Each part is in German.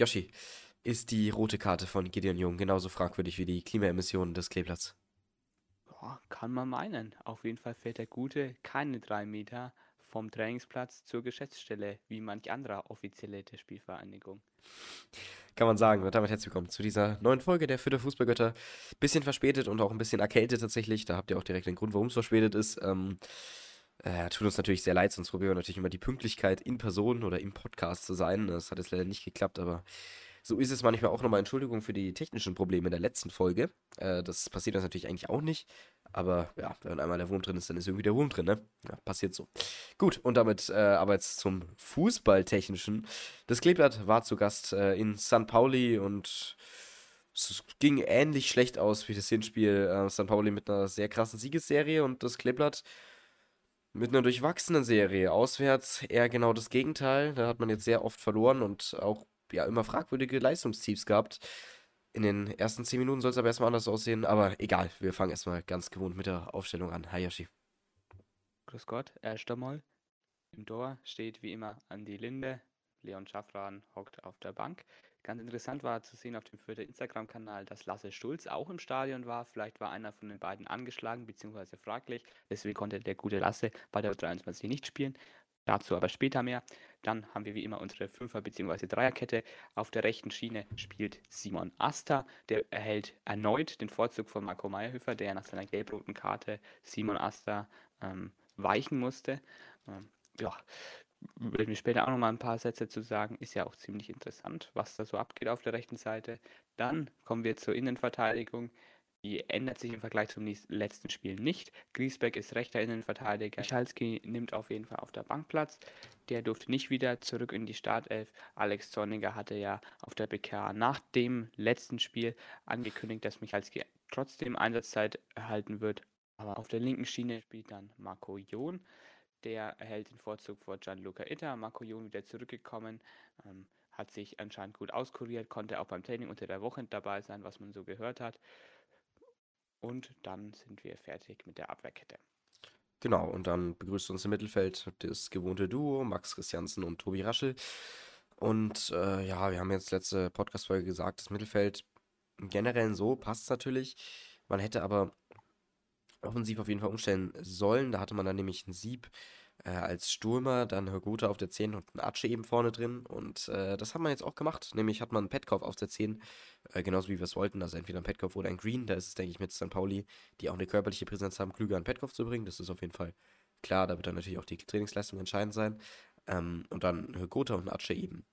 Yoshi, ist die rote Karte von Gideon Jung genauso fragwürdig wie die Klimaemissionen des Kleeblatts? Boah, kann man meinen. Auf jeden Fall fährt der Gute keine 3 Meter vom Trainingsplatz zur Geschäftsstelle, wie manch anderer Offizielle der Spielvereinigung. Kann man sagen. Und damit herzlich willkommen zu dieser neuen Folge der Fürther Fußballgötter. Bisschen verspätet und auch ein bisschen erkältet tatsächlich. Da habt ihr auch direkt den Grund, warum es verspätet ist. Tut uns natürlich sehr leid, sonst probieren wir natürlich immer die Pünktlichkeit in Person oder im Podcast zu sein. Das hat jetzt leider nicht geklappt, aber so ist es manchmal auch. Nochmal Entschuldigung für die technischen Probleme in der letzten Folge. Das passiert uns natürlich eigentlich auch nicht. Aber ja, wenn einmal der Wurm drin ist, dann ist irgendwie der Wurm drin, ne? Ja, passiert so. Gut, und damit aber jetzt zum Fußballtechnischen. Das Kleeblatt war zu Gast in St. Pauli und es ging ähnlich schlecht aus wie das Hinspiel. St. Pauli mit einer sehr krassen Siegesserie und das Kleeblatt mit einer durchwachsenen Serie. Auswärts eher genau das Gegenteil. Da hat man jetzt sehr oft verloren und auch ja immer fragwürdige Leistungstiefs gehabt. In den ersten 10 Minuten soll es aber erstmal anders aussehen. Aber egal, wir fangen erstmal ganz gewohnt mit der Aufstellung an. Hi Yoshi. Grüß Gott, erster Mal. Im Tor steht wie immer Andi Linde. Leon Schaffran hockt auf der Bank. Ganz interessant war zu sehen auf dem Fürther Instagram-Kanal, dass Lasse Schulz auch im Stadion war. Vielleicht war einer von den beiden angeschlagen bzw. fraglich. Deswegen konnte der gute Lasse bei der U23 nicht spielen. Dazu aber später mehr. Dann haben wir wie immer unsere 5er- bzw. 3er-Kette. Auf der rechten Schiene spielt Simon Aster. Der erhält erneut den Vorzug von Marco Meyerhöfer, der nach seiner gelb-roten Karte Simon Aster weichen musste. Ja, will mir später auch nochmal ein paar Sätze zu sagen. Ist ja auch ziemlich interessant, was da so abgeht auf der rechten Seite. Dann kommen wir zur Innenverteidigung. Die ändert sich im Vergleich zum letzten Spiel nicht. Griesbeck ist rechter Innenverteidiger. Michalski nimmt auf jeden Fall auf der Bank Platz. Der durfte nicht wieder zurück in die Startelf. Alex Zorninger hatte ja auf der BK nach dem letzten Spiel angekündigt, dass Michalski trotzdem Einsatzzeit erhalten wird. Aber auf der linken Schiene spielt dann Marco John. Der erhält den Vorzug vor Gianluca Itta. Marco John wieder zurückgekommen, hat sich anscheinend gut auskuriert, konnte auch beim Training unter der Woche dabei sein, was man so gehört hat. Und dann sind wir fertig mit der Abwehrkette. Genau, und dann begrüßt uns im Mittelfeld das gewohnte Duo, Max Christiansen und Tobi Raschl. Und ja, wir haben jetzt letzte Podcast-Folge gesagt, das Mittelfeld generell so passt natürlich. Man hätte aber offensiv auf jeden Fall umstellen sollen. Da hatte man dann nämlich einen Sieb als Stürmer, dann Hörgota auf der 10 und einen Ache eben vorne drin. Und das hat man jetzt auch gemacht. Nämlich hat man einen Petkov auf der 10, genauso wie wir es wollten. Also entweder ein Petkov oder ein Green. Da ist es, denke ich, mit St. Pauli, die auch eine körperliche Präsenz haben, klüger an Petkov zu bringen. Das ist auf jeden Fall klar. Da wird dann natürlich auch die Trainingsleistung entscheidend sein. Und dann Hörgota und Ache eben.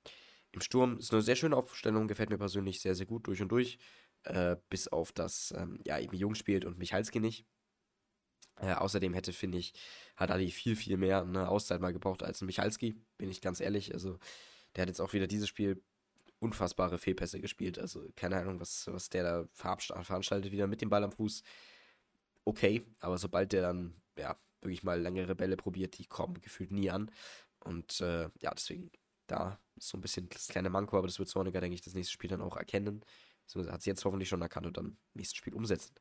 Im Sturm ist eine sehr schöne Aufstellung. Gefällt mir persönlich sehr, sehr gut durch und durch. Bis auf das, ja, eben Jung spielt und Michalski nicht. Außerdem hätte, finde ich, Haddadi viel mehr eine Auszeit mal gebraucht als ein Michalski, bin ich ganz ehrlich. Also der hat jetzt auch wieder dieses Spiel unfassbare Fehlpässe gespielt. Also keine Ahnung, was der da veranstaltet, wieder mit dem Ball am Fuß. Okay, aber sobald der dann, ja, wirklich mal längere Bälle probiert, die kommen gefühlt nie an. Und ja, deswegen da ist so ein bisschen das kleine Manko, aber das wird Zorniger, denke ich, das nächste Spiel dann auch erkennen. Beziehungsweise hat es jetzt hoffentlich schon erkannt und dann im nächsten Spiel umsetzen.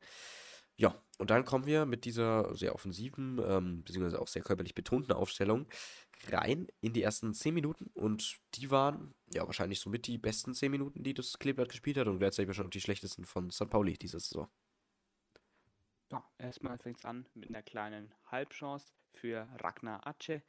Ja, und dann kommen wir mit dieser sehr offensiven, beziehungsweise auch sehr körperlich betonten Aufstellung rein in die ersten 10 Minuten. Und die waren ja wahrscheinlich somit die besten 10 Minuten, die das Kleeblatt gespielt hat und gleichzeitig wahrscheinlich auch die schlechtesten von St. Pauli dieser Saison. Ja, erstmal fängt es an mit einer kleinen Halbchance für Ragnar Ache.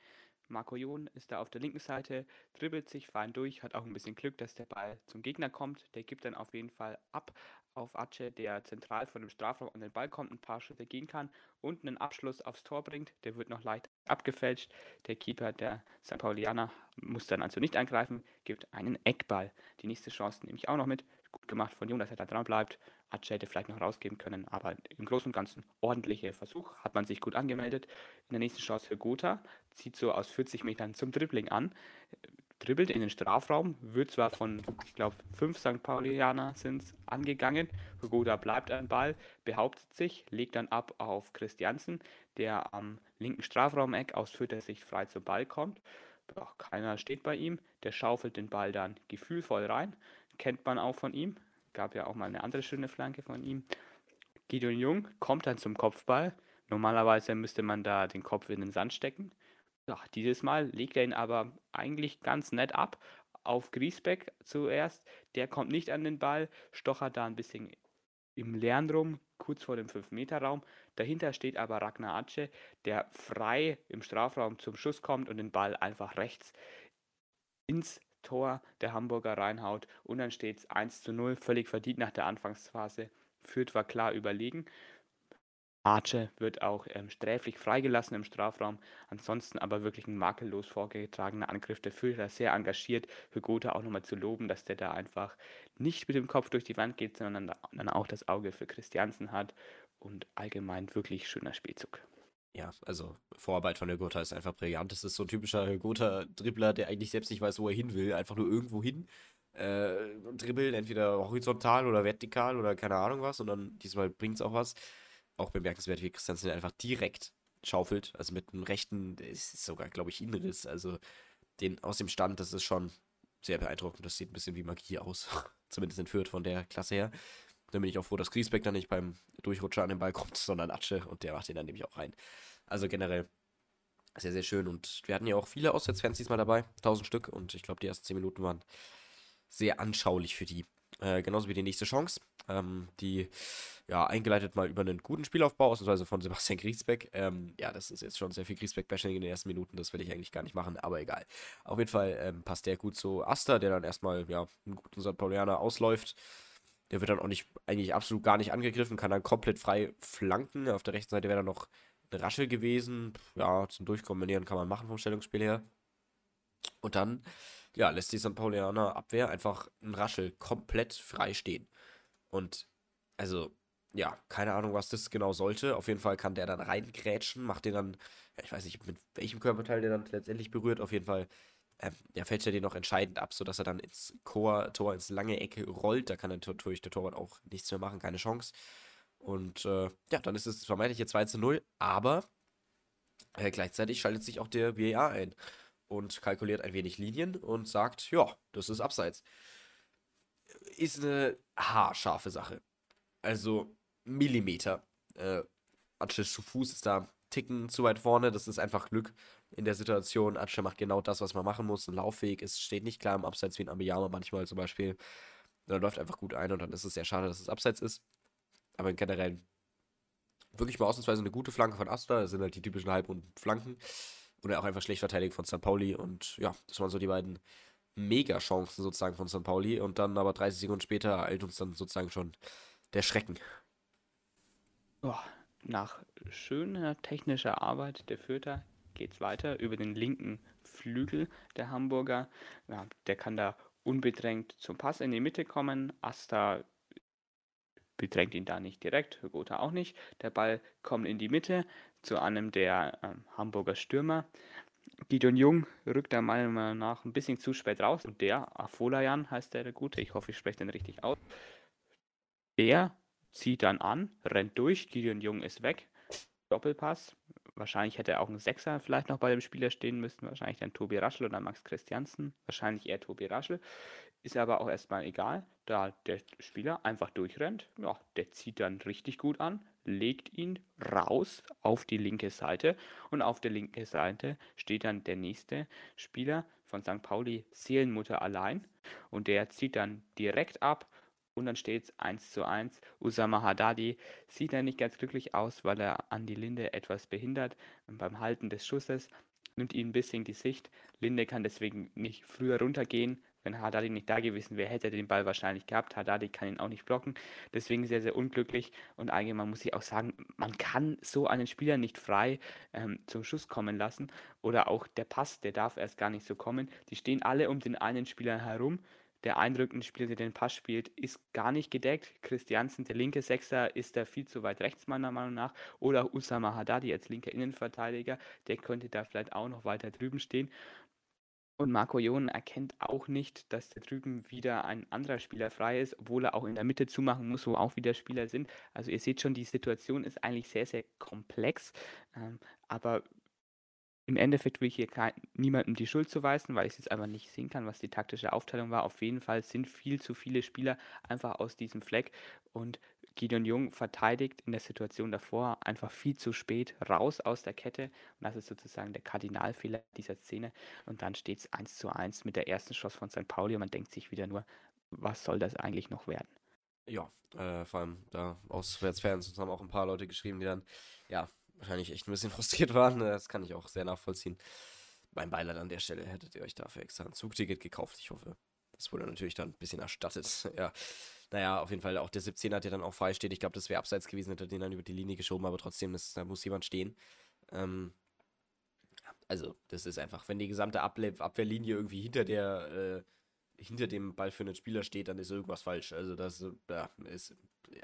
Marco John ist da auf der linken Seite, dribbelt sich fein durch, hat auch ein bisschen Glück, dass der Ball zum Gegner kommt. Der gibt dann auf jeden Fall ab auf Ache, der zentral von dem Strafraum an den Ball kommt, ein paar Schritte gehen kann und einen Abschluss aufs Tor bringt. Der wird noch leicht abgefälscht. Der Keeper, der St. Paulianer, muss dann also nicht angreifen, gibt einen Eckball. Die nächste Chance nehme ich auch noch mit. Gut gemacht von John, dass er da dran bleibt. Ache hätte vielleicht noch rausgeben können, aber im Großen und Ganzen ordentlicher Versuch, hat man sich gut angemeldet. In der nächsten Chance Hörgota, zieht so aus 40 Metern zum Dribbling an, dribbelt in den Strafraum, wird zwar von, ich glaube, 5 St. Paulianer sind's, angegangen. Hörgota bleibt am Ball, behauptet sich, legt dann ab auf Christiansen, der am linken Strafraumeck aus Fürther Sicht frei zum Ball kommt. Doch keiner steht bei ihm, der schaufelt den Ball dann gefühlvoll rein, kennt man auch von ihm. Gab ja auch mal eine andere schöne Flanke von ihm. Gideon Jung kommt dann zum Kopfball. Normalerweise müsste man da den Kopf in den Sand stecken. Ja, dieses Mal legt er ihn aber eigentlich ganz nett ab. auf Griesbeck zuerst. Der kommt nicht an den Ball, stochert da ein bisschen im Lern rum, kurz vor dem 5-Meter-Raum. Dahinter steht aber Ragnar Ache, der frei im Strafraum zum Schuss kommt und den Ball einfach rechts ins Tor der Hamburger reinhaut. Und dann steht es 1:0, völlig verdient nach der Anfangsphase. Fürth war klar überlegen. Ache wird auch sträflich freigelassen im Strafraum. Ansonsten aber wirklich ein makellos vorgetragener Angriff der Fürther, sehr engagiert. Hörgota auch nochmal zu loben, dass der da einfach nicht mit dem Kopf durch die Wand geht, sondern dann auch das Auge für Christiansen hat. Und allgemein wirklich schöner Spielzug. Ja, also Vorarbeit von Hörgota ist einfach brillant. Das ist so ein typischer Hörgota-Dribbler, der eigentlich selbst nicht weiß, wo er hin will. Einfach nur irgendwo hin. Dribbeln, entweder horizontal oder vertikal oder keine Ahnung was. Und dann diesmal bringt es auch was. Auch bemerkenswert, wie Christiansen einfach direkt schaufelt, also mit einem rechten, es ist sogar, glaube ich, Innenriss, also den aus dem Stand, das ist schon sehr beeindruckend, das sieht ein bisschen wie Magie aus, zumindest in Fürth von der Klasse her. Da bin ich auch froh, dass Griesbeck dann nicht beim Durchrutscher an den Ball kommt, sondern Ache, und der macht ihn dann nämlich auch rein. Also generell sehr, sehr schön, und wir hatten ja auch viele Auswärtsfans diesmal dabei, 1000 Stück, und ich glaube, die ersten 10 Minuten waren sehr anschaulich für die. Genauso wie die nächste Chance, die ja eingeleitet mal über einen guten Spielaufbau, ausnahmsweise von Sebastian Griesbeck. Ja, das ist jetzt schon sehr viel Griesbeck-Bashing in den ersten Minuten, das will ich eigentlich gar nicht machen, aber egal. Auf jeden Fall passt der gut zu Aster, der dann erstmal ja einen guten St. Paulianer ausläuft. Der wird dann auch nicht, eigentlich absolut gar nicht angegriffen, kann dann komplett frei flanken. Auf der rechten Seite wäre dann noch eine Raschel gewesen. Ja, zum Durchkombinieren kann man machen vom Stellungsspiel her. Und dann ja, lässt die St. Paulianer Abwehr einfach einen Raschel komplett frei stehen. Und also, ja, keine Ahnung, was das genau sollte. Auf jeden Fall kann der dann reingrätschen, macht den dann, ja, ich weiß nicht, mit welchem Körperteil der dann letztendlich berührt. Auf jeden Fall der fällt ja den noch entscheidend ab, sodass er dann ins Tor, ins lange Ecke rollt. Da kann natürlich der Torwart auch nichts mehr machen, keine Chance. Und ja, dann ist es vermeintlich jetzt 2:0, aber gleichzeitig schaltet sich auch der VAR ein und kalkuliert ein wenig Linien und sagt, ja, das ist Abseits. Ist eine haarscharfe Sache. Also Millimeter. Ache zu Fuß ist da Ticken zu weit vorne. Das ist einfach Glück in der Situation. Ache macht genau das, was man machen muss. Ein Laufweg, es steht nicht klar im Abseits, wie ein Ambiyama manchmal zum Beispiel. Dann läuft einfach gut ein und dann ist es sehr schade, dass es Abseits ist. Aber generell wirklich mal ausnahmsweise eine gute Flanke von Aster. Das sind halt die typischen halbrunden Flanken. Oder auch einfach schlecht verteidigt von St. Pauli. Und ja, das waren so die beiden Mega-Chancen sozusagen von St. Pauli. Und dann aber 30 Sekunden später ereilt uns dann sozusagen schon der Schrecken. Oh, nach schöner technischer Arbeit der Fürther geht's weiter über den linken Flügel der Hamburger. Ja, der kann da unbedrängt zum Pass in die Mitte kommen. Aster bedrängt ihn da nicht direkt, Hörgota auch nicht. Der Ball kommt in die Mitte zu einem der Hamburger Stürmer. Gideon Jung rückt da meiner Meinung nach ein bisschen zu spät raus. Und der, Afolajan heißt der Gute, ich hoffe, ich spreche den richtig aus. Der zieht dann an, rennt durch, Gideon Jung ist weg. Doppelpass, wahrscheinlich hätte auch ein Sechser vielleicht noch bei dem Spieler stehen müssen. Wahrscheinlich dann Tobi Raschl oder Max Christiansen, wahrscheinlich eher Tobi Raschl. Ist aber auch erstmal egal, da der Spieler einfach durchrennt. Ja, der zieht dann richtig gut an, legt ihn raus auf die linke Seite. Und auf der linken Seite steht dann der nächste Spieler von St. Pauli, Seelenmutter allein. Und der zieht dann direkt ab und dann steht es 1:1. Oussama Haddadi sieht dann nicht ganz glücklich aus, weil er Andi Linde etwas behindert beim Halten des Schusses. Nimmt ihn ein bisschen die Sicht. Linde kann deswegen nicht früher runtergehen. Wenn Haddadi nicht da gewesen wäre, hätte er den Ball wahrscheinlich gehabt. Haddadi kann ihn auch nicht blocken. Deswegen sehr, sehr unglücklich. Und allgemein muss ich auch sagen, man kann so einen Spieler nicht frei zum Schuss kommen lassen. Oder auch der Pass, der darf erst gar nicht so kommen. Die stehen alle um den einen Spieler herum. Der eindrückende Spieler, der den Pass spielt, ist gar nicht gedeckt. Christiansen, der linke Sechser, ist da viel zu weit rechts, meiner Meinung nach. Oder auch Oussama Haddadi als linker Innenverteidiger, der könnte da vielleicht auch noch weiter drüben stehen. Und Marco John erkennt auch nicht, dass da drüben wieder ein anderer Spieler frei ist, obwohl er auch in der Mitte zumachen muss, wo auch wieder Spieler sind. Also ihr seht schon, die Situation ist eigentlich sehr, sehr komplex. Aber im Endeffekt will ich hier niemandem die Schuld zuweisen, weil ich es jetzt einfach nicht sehen kann, was die taktische Aufteilung war. Auf jeden Fall sind viel zu viele Spieler einfach aus diesem Fleck und Gideon Jung verteidigt in der Situation davor einfach viel zu spät, raus aus der Kette. Und das ist sozusagen der Kardinalfehler dieser Szene. Und dann steht es 1:1 mit der ersten Chance von St. Pauli. Und man denkt sich wieder nur, was soll das eigentlich noch werden? Ja, vor allem da Auswärtsfans, uns haben auch ein paar Leute geschrieben, die dann ja wahrscheinlich echt ein bisschen frustriert waren. Das kann ich auch sehr nachvollziehen. Mein Beileid an der Stelle, hättet ihr euch dafür extra ein Zugticket gekauft, ich hoffe. Das wurde natürlich dann ein bisschen erstattet. Ja, naja, auf jeden Fall, auch der 17er hat ja dann auch freisteht. Ich glaube, das wäre abseits gewesen, hätte den dann über die Linie geschoben, aber trotzdem, da muss jemand stehen. Also, das ist einfach, wenn die gesamte Abwehrlinie irgendwie hinter dem Ball für einen Spieler steht, dann ist irgendwas falsch. Also, das ist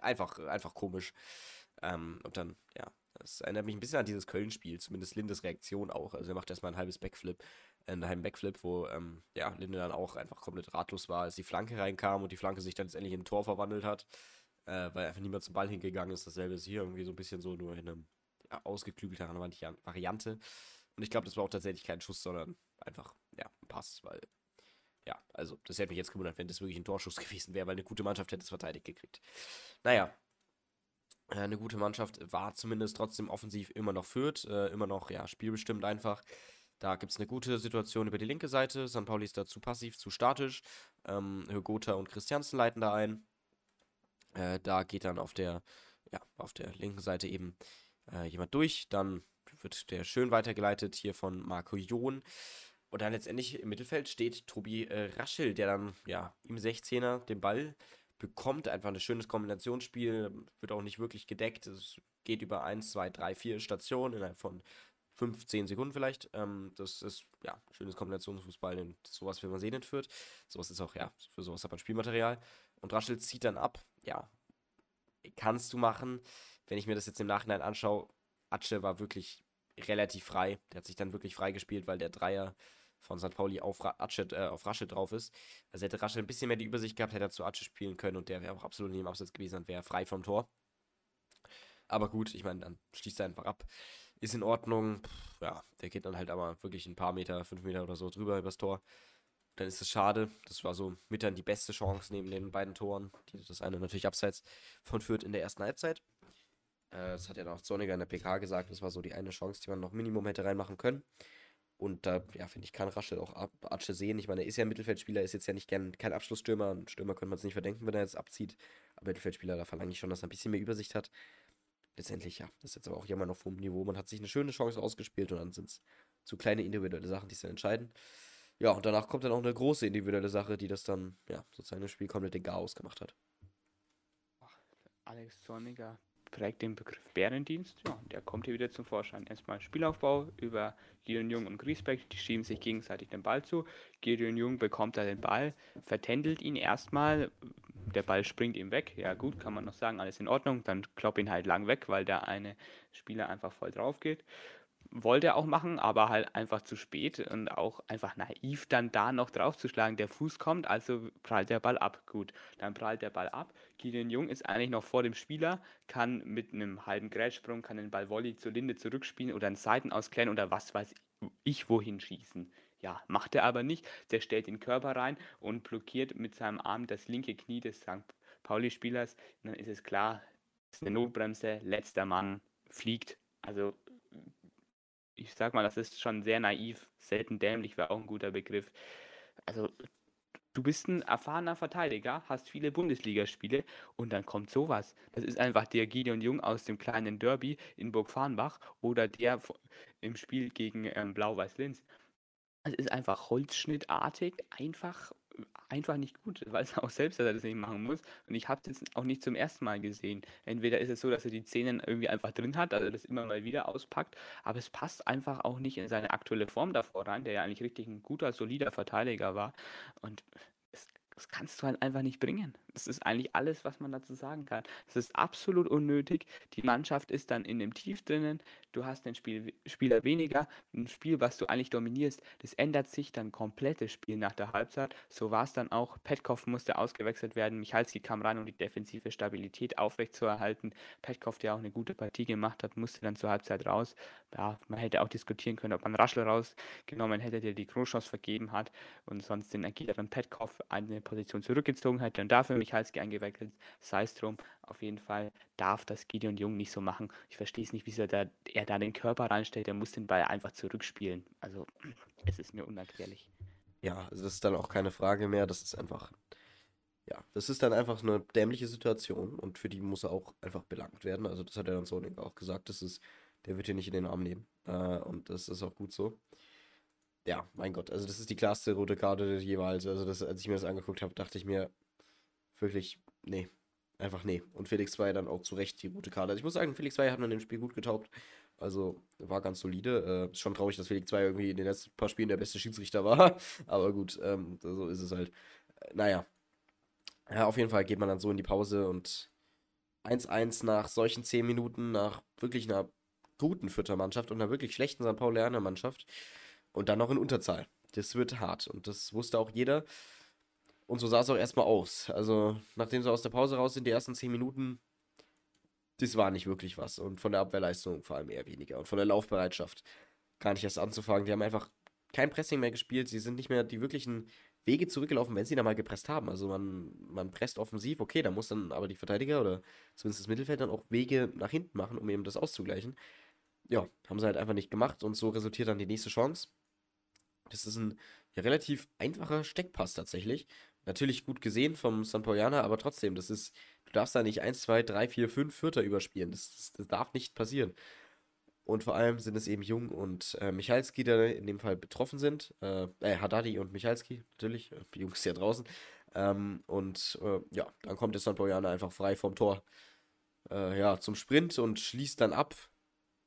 einfach komisch. Und dann, ja, das erinnert mich ein bisschen an dieses Köln-Spiel, zumindest Lindes Reaktion auch. Also, er macht erstmal ein halbes Backflip. Einen Backflip, wo Linde dann auch einfach komplett ratlos war, als die Flanke reinkam und die Flanke sich dann letztendlich in ein Tor verwandelt hat, weil einfach niemand zum Ball hingegangen ist. Dasselbe ist hier irgendwie so ein bisschen so nur in einer ausgeklügelteren Variante. Und ich glaube, das war auch tatsächlich kein Schuss, sondern einfach, ein Pass, weil, also das hätte mich jetzt gewundert, wenn das wirklich ein Torschuss gewesen wäre, weil eine gute Mannschaft hätte es verteidigt gekriegt. Naja, eine gute Mannschaft war zumindest trotzdem offensiv immer noch Fürth, immer noch, spielbestimmt einfach. Da gibt es eine gute Situation über die linke Seite. St. Pauli ist da zu passiv, zu statisch. Hörgota und Christiansen leiten da ein. Da geht dann auf der linken Seite eben jemand durch. Dann wird der schön weitergeleitet hier von Marco John. Und dann letztendlich im Mittelfeld steht Tobi Raschl, der dann im 16er den Ball bekommt. Einfach ein schönes Kombinationsspiel. Wird auch nicht wirklich gedeckt. Es geht über 1, 2, 3, 4 Stationen innerhalb von 15 Sekunden vielleicht. Das ist, schönes Kombinationsfußball. Denn sowas will man sehen in Fürth. Sowas ist auch, für sowas hat man Spielmaterial. Und Raschl zieht dann ab. Ja, kannst du machen. Wenn ich mir das jetzt im Nachhinein anschaue, Ache war wirklich relativ frei. Der hat sich dann wirklich frei gespielt, weil der Dreier von St. Pauli auf Raschl drauf ist. Also hätte Raschl ein bisschen mehr die Übersicht gehabt, hätte er zu Ache spielen können und der wäre auch absolut nicht im Abseits gewesen und wäre frei vom Tor. Aber gut, ich meine, dann schließt er einfach ab. Ist in Ordnung. Der geht dann halt aber wirklich ein paar Meter, 5 Meter oder so drüber übers Tor. Dann ist es schade. Das war so mit dann die beste Chance neben den beiden Toren. Das eine natürlich abseits von Fürth in der ersten Halbzeit. Das hat ja auch Zorninger in der PK gesagt. Das war so die eine Chance, die man noch Minimum hätte reinmachen können. Und da, finde ich, kann Raschl auch Ache sehen. Ich meine, er ist ja ein Mittelfeldspieler, ist jetzt ja nicht gern kein Abschlussstürmer. Ein Stürmer könnte man es nicht verdenken, wenn er jetzt abzieht. Aber Mittelfeldspieler, da verlange ich schon, dass er ein bisschen mehr Übersicht hat. Letztendlich, das ist jetzt aber auch immer noch vom Niveau. Man hat sich eine schöne Chance ausgespielt und dann sind es so kleine individuelle Sachen, die es dann entscheiden. Ja, und danach kommt dann auch eine große individuelle Sache, die das dann, sozusagen das Spiel komplett den Chaos gemacht hat. Alex Zorninger prägt den Begriff Bärendienst. Ja, der kommt hier wieder zum Vorschein. Erstmal Spielaufbau über Gideon Jung und Griesbeck. Die schieben sich gegenseitig den Ball zu. Gideon Jung bekommt da den Ball, vertändelt ihn erstmal. Der Ball springt ihm weg. Ja gut, kann man noch sagen, alles in Ordnung. Dann kloppt ihn halt lang weg, weil der eine Spieler einfach voll drauf geht. Wollte er auch machen, aber halt einfach zu spät und auch einfach naiv dann da noch draufzuschlagen. Der Fuß kommt, also prallt der Ball ab. Gut, dann prallt der Ball ab. Gideon Jung ist eigentlich noch vor dem Spieler, kann mit einem halben Grätschsprung, kann den Ball Volley zur Linde zurückspielen oder einen Seitenaus klären oder was weiß ich wohin schießen. Ja, macht er aber nicht. Der stellt den Körper rein und blockiert mit seinem Arm das linke Knie des St. Pauli-Spielers. Und dann ist es klar, es ist eine Notbremse, letzter Mann fliegt. Also, ich sag mal, das ist schon sehr naiv. Selten dämlich wäre auch ein guter Begriff. Also, du bist ein erfahrener Verteidiger, hast viele Bundesligaspiele und dann kommt sowas. Das ist einfach der Gideon Jung aus dem kleinen Derby in Burgfarnbach oder der im Spiel gegen Blau-Weiß-Linz. Es ist einfach holzschnittartig, einfach nicht gut. Ich weiß auch selbst, dass er das nicht machen muss. Und ich habe es jetzt auch nicht zum ersten Mal gesehen. Entweder ist es so, dass er die Zähne irgendwie einfach drin hat, also das immer mal wieder auspackt, aber es passt einfach auch nicht in seine aktuelle Form davor rein, der ja eigentlich richtig ein guter, solider Verteidiger war. Und das kannst du halt einfach nicht bringen. Das ist eigentlich alles, was man dazu sagen kann. Es ist absolut unnötig. Die Mannschaft ist dann in dem Tief drinnen. Du hast den Spieler weniger. Ein Spiel, was du eigentlich dominierst, das ändert sich dann komplett, das Spiel nach der Halbzeit. So war es dann auch. Petkov musste ausgewechselt werden. Michalski kam rein, um die defensive Stabilität aufrechtzuerhalten. Petkov, der auch eine gute Partie gemacht hat, musste dann zur Halbzeit raus. Ja, man hätte auch diskutieren können, ob man Raschl rausgenommen hätte, der die Großchance vergeben hat und sonst den agileren Petkov eine Position zurückgezogen hätte und dafür Michalski eingewechselt, sei es drum. Auf jeden Fall darf das Gideon Jung nicht so machen. Ich verstehe es nicht, wieso er da den Körper reinstellt. Er muss den Ball einfach zurückspielen. Also, es ist mir unerklärlich. Ja, es ist dann auch keine Frage mehr. Das ist einfach, ja, das ist dann einfach eine dämliche Situation und für die muss er auch einfach belangt werden. Also, das hat er dann so auch gesagt. Das ist, der wird hier nicht in den Arm nehmen. Und das ist auch gut so. Ja, mein Gott, also das ist die klarste rote Karte jeweils. Also das, als ich mir das angeguckt habe, dachte ich mir wirklich, nee, einfach nee. Und Felix war ja dann auch zu Recht die rote Karte. Also ich muss sagen, Felix Zweier hat mir in dem Spiel gut getaugt. Also war ganz solide. Ist schon traurig, dass Felix Zweier irgendwie in den letzten paar Spielen der beste Schiedsrichter war. Aber gut, so ist es halt. Naja, ja, auf jeden Fall geht man dann so in die Pause und 1-1 nach solchen 10 Minuten, nach wirklich einer guten Fürther Mannschaft und einer wirklich schlechten St. Paulianer Mannschaft. Und dann noch in Unterzahl. Das wird hart. Und das wusste auch jeder. Und so sah es auch erstmal aus. Also, nachdem sie aus der Pause raus sind, die ersten 10 Minuten, das war nicht wirklich was. Und von der Abwehrleistung vor allem eher weniger. Und von der Laufbereitschaft gar nicht erst anzufangen. Die haben einfach kein Pressing mehr gespielt. Sie sind nicht mehr die wirklichen Wege zurückgelaufen, wenn sie da mal gepresst haben. Also, man presst offensiv. Okay, da muss dann aber die Verteidiger oder zumindest das Mittelfeld dann auch Wege nach hinten machen, um eben das auszugleichen. Ja, haben sie halt einfach nicht gemacht. Und so resultiert dann die nächste Chance. Das ist ein relativ einfacher Steckpass tatsächlich. Natürlich gut gesehen vom St. Paulianer, aber trotzdem, das ist, du darfst da nicht 1, 2, 3, 4, 5 Fürther überspielen. Das darf nicht passieren. Und vor allem sind es eben Jung und Michalski, die in dem Fall betroffen sind. Haddadi und Michalski, natürlich. Jung ist ja draußen. Ja, dann kommt der St. Paulianer einfach frei vom Tor zum Sprint und schließt dann ab.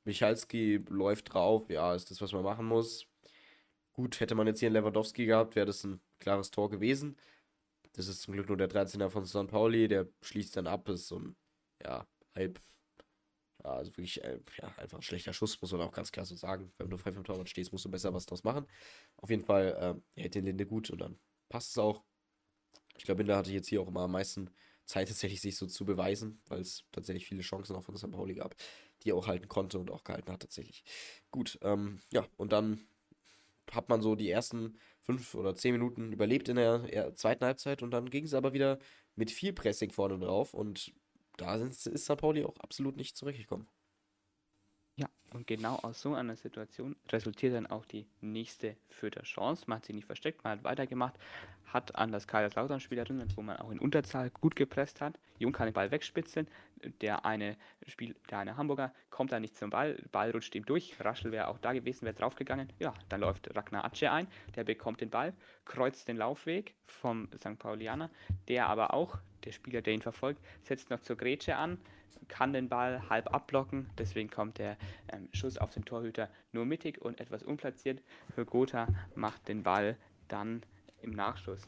Michalski läuft drauf. Ja, ist das, was man machen muss. Gut, hätte man jetzt hier einen Lewandowski gehabt, wäre das ein klares Tor gewesen. Das ist zum Glück nur der 13er von St. Pauli, der schließt dann ab, ist so ein, ja, halb, ja, also wirklich, ja, einfach ein schlechter Schuss, muss man auch ganz klar so sagen. Wenn du frei vom Torwart stehst, musst du besser was draus machen. Auf jeden Fall hält den Linde gut und dann passt es auch. Ich glaube, Linde hatte jetzt hier auch immer am meisten Zeit tatsächlich, sich so zu beweisen, weil es tatsächlich viele Chancen auch von St. Pauli gab, die er auch halten konnte und auch gehalten hat tatsächlich. Gut, ja, und dann hat man so die ersten 5 oder 10 Minuten überlebt in der zweiten Halbzeit und dann ging es aber wieder mit viel Pressing vorne drauf und da ist St. Pauli auch absolut nicht zurechtgekommen. Ja, und genau aus so einer Situation resultiert dann auch die nächste Fürther Chance. Man hat sie nicht versteckt, man hat weitergemacht, hat an das Kaiserslautern-Spiel erinnert, wo man auch in Unterzahl gut gepresst hat. Jung kann den Ball wegspitzeln, der eine Hamburger kommt da nicht zum Ball, Ball rutscht ihm durch, Raschl wäre auch da gewesen, wäre draufgegangen. Ja, dann läuft Ragnar Ache ein, der bekommt den Ball, kreuzt den Laufweg vom St. Paulianer, der aber auch, der Spieler, der ihn verfolgt, setzt noch zur Grätsche an, kann den Ball halb abblocken, deswegen kommt der Schuss auf den Torhüter nur mittig und etwas unplatziert. Hörgota macht den Ball dann im Nachschuss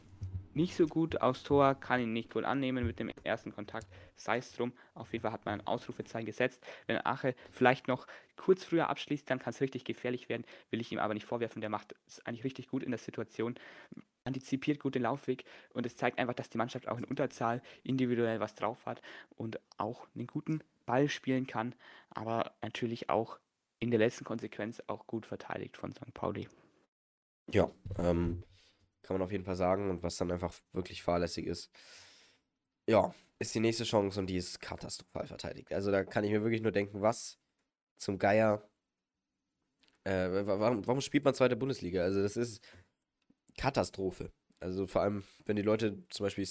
nicht so gut aufs Tor, kann ihn nicht gut annehmen mit dem ersten Kontakt, sei es drum. Auf jeden Fall hat man ein Ausrufezeichen gesetzt. Wenn Ache vielleicht noch kurz früher abschließt, dann kann es richtig gefährlich werden, will ich ihm aber nicht vorwerfen, der macht es eigentlich richtig gut in der Situation, antizipiert gut den Laufweg und es zeigt einfach, dass die Mannschaft auch in Unterzahl individuell was drauf hat und auch einen guten Ball spielen kann, aber natürlich auch in der letzten Konsequenz auch gut verteidigt von St. Pauli. Ja, kann man auf jeden Fall sagen und was dann einfach wirklich fahrlässig ist, ja, ist die nächste Chance und die ist katastrophal verteidigt. Also da kann ich mir wirklich nur denken, was zum Geier, warum spielt man zweite Bundesliga? Also das ist Katastrophe. Also vor allem, wenn die Leute zum Beispiel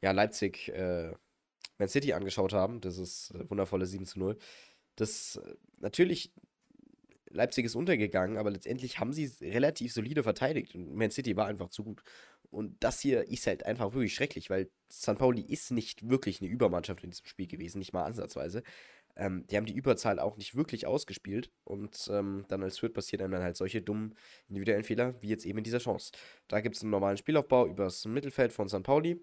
Leipzig, Man City angeschaut haben, das ist wundervolle 7-0, das natürlich, Leipzig ist untergegangen, aber letztendlich haben sie relativ solide verteidigt und Man City war einfach zu gut. Und das hier ist halt einfach wirklich schrecklich, weil St. Pauli ist nicht wirklich eine Übermannschaft in diesem Spiel gewesen, nicht mal ansatzweise. Die haben die Überzahl auch nicht wirklich ausgespielt und dann als Fürth passiert einem dann halt solche dummen individuellen Fehler, wie jetzt eben in dieser Chance. Da gibt es einen normalen Spielaufbau übers Mittelfeld von St. Pauli.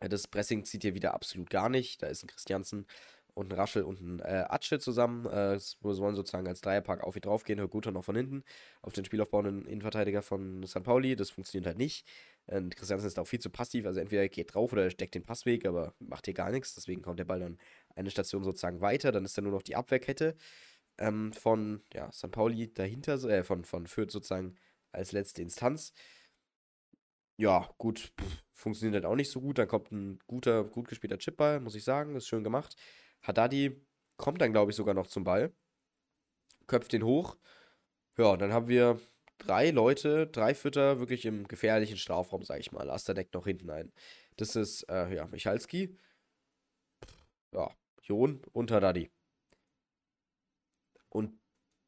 Das Pressing zieht hier wieder absolut gar nicht. Da ist ein Christiansen und ein Raschl und ein Atsche zusammen. Wir sollen sozusagen als Dreierpack auf ihn draufgehen. Hörgota noch von hinten auf den spielaufbauenden Innenverteidiger von St. Pauli. Das funktioniert halt nicht. Christiansen ist auch viel zu passiv. Also entweder er geht drauf oder er steckt den Pass weg, aber macht hier gar nichts. Deswegen kommt der Ball dann eine Station sozusagen weiter. Dann ist dann nur noch die Abwehrkette von St. Pauli dahinter, von Fürth sozusagen als letzte Instanz. Ja, gut, funktioniert halt auch nicht so gut. Dann kommt ein guter, gut gespielter Chipball, muss ich sagen. Ist schön gemacht. Haddadi kommt dann, glaube ich, sogar noch zum Ball. Köpft den hoch. Ja, dann haben wir drei Fürther wirklich im gefährlichen Strafraum, sage ich mal. Aster deckt noch hinten ein. Das ist, ja, Michalski. Ja, John und Haddadi. Und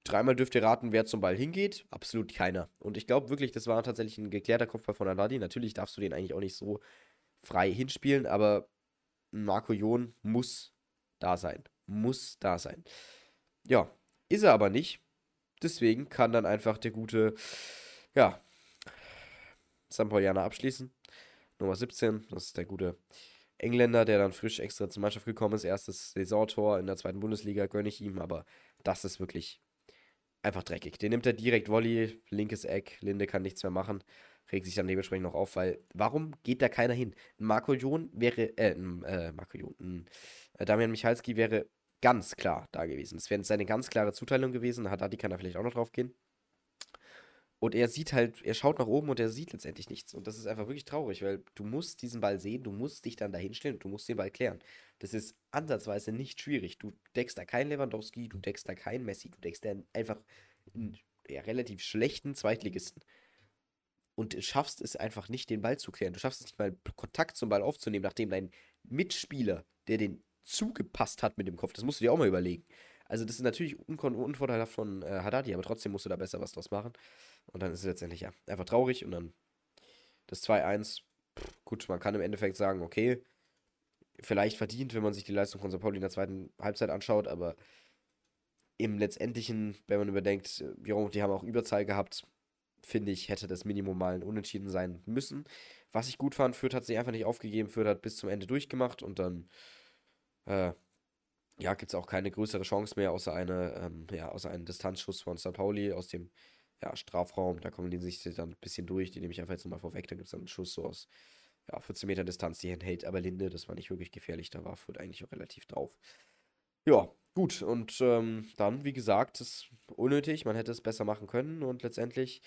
dreimal dürft ihr raten, wer zum Ball hingeht. Absolut keiner. Und ich glaube wirklich, das war tatsächlich ein geklärter Kopfball von Haddadi. Natürlich darfst du den eigentlich auch nicht so frei hinspielen, aber Marco John muss da sein. Muss da sein. Ja, ist er aber nicht. Deswegen kann dann einfach der gute, ja, St. Paulianer abschließen. Nummer 17, das ist der gute Engländer, der dann frisch extra zur Mannschaft gekommen ist. Erstes Saisontor in der zweiten Bundesliga, gönne ich ihm, aber das ist wirklich einfach dreckig. Den nimmt er direkt Volley, linkes Eck, Linde kann nichts mehr machen, regt sich dann dementsprechend noch auf, weil warum geht da keiner hin? Damian Michalski wäre ganz klar da gewesen. Das wäre seine ganz klare Zuteilung gewesen. Haddadi kann da vielleicht auch noch drauf gehen. Und er sieht halt, er schaut nach oben und er sieht letztendlich nichts. Und das ist einfach wirklich traurig, weil du musst diesen Ball sehen, du musst dich dann dahin stellen und du musst den Ball klären. Das ist ansatzweise nicht schwierig. Du deckst da keinen Lewandowski, du deckst da keinen Messi, du deckst da einfach einen relativ schlechten Zweitligisten. Und du schaffst es einfach nicht, den Ball zu klären. Du schaffst es nicht mal, Kontakt zum Ball aufzunehmen, nachdem dein Mitspieler, der den zugepasst hat mit dem Kopf. Das musst du dir auch mal überlegen. Also das ist natürlich unvorteilhaft von Haddadi, aber trotzdem musst du da besser was draus machen. Und dann ist es letztendlich ja einfach traurig. Und dann das 2-1. Gut, man kann im Endeffekt sagen, okay, vielleicht verdient, wenn man sich die Leistung von St. Pauli in der zweiten Halbzeit anschaut, aber im Letztendlichen, wenn man überdenkt, jo, die haben auch Überzahl gehabt, finde ich, hätte das Minimum mal ein Unentschieden sein müssen. Was ich gut fand, Fürth hat sich einfach nicht aufgegeben, Fürth hat bis zum Ende durchgemacht und dann ja, gibt es auch keine größere Chance mehr, außer einen Distanzschuss von St. Pauli aus dem Strafraum. Da kommen die sich dann ein bisschen durch, die nehme ich einfach jetzt nochmal vorweg. Da gibt es dann einen Schuss so aus 14 Meter Distanz, die hält aber Linde. Das war nicht wirklich gefährlich, da war Fürth eigentlich auch relativ drauf. Ja, gut, und dann, wie gesagt, ist unnötig, man hätte es besser machen können und letztendlich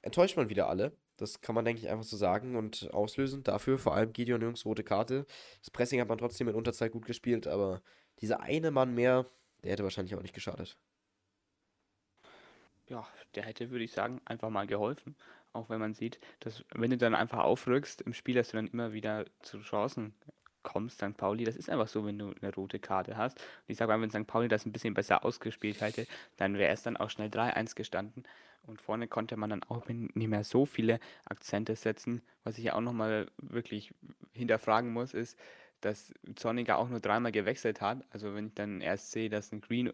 enttäuscht man wieder alle. Das kann man, denke ich, einfach so sagen und auslösen. Dafür vor allem Gideon Jungs rote Karte. Das Pressing hat man trotzdem in Unterzeit gut gespielt, aber dieser eine Mann mehr, der hätte wahrscheinlich auch nicht geschadet. Ja, der hätte, würde ich sagen, einfach mal geholfen. Auch wenn man sieht, dass wenn du dann einfach aufrückst im Spiel, dass du dann immer wieder zu Chancen kommst, St. Pauli. Das ist einfach so, wenn du eine rote Karte hast. Und ich sage mal, wenn St. Pauli das ein bisschen besser ausgespielt hätte, dann wäre es dann auch schnell 3-1 gestanden. Und vorne konnte man dann auch nicht mehr so viele Akzente setzen. Was ich ja auch nochmal wirklich hinterfragen muss, ist, dass Zorninger auch nur dreimal gewechselt hat. Also wenn ich dann erst sehe, dass ein Green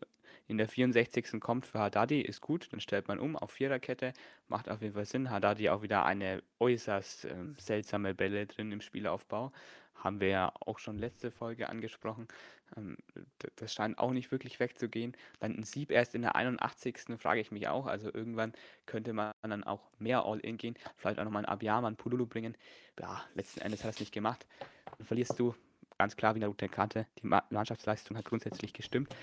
in der 64. kommt für Haddadi, ist gut. Dann stellt man auf Viererkette. Macht auf jeden Fall Sinn. Haddadi auch wieder eine äußerst seltsame Bälle drin im Spielaufbau. Haben wir ja auch schon letzte Folge angesprochen. Das scheint auch nicht wirklich wegzugehen. Dann ein Sieb erst in der 81. frage ich mich auch. Also irgendwann könnte man dann auch mehr All-In gehen. Vielleicht auch nochmal ein Abiyama, ein Pululu bringen. Ja, letzten Endes hat er es nicht gemacht. Dann verlierst du ganz klar wieder rote Karte. Die Mannschaftsleistung hat grundsätzlich gestimmt.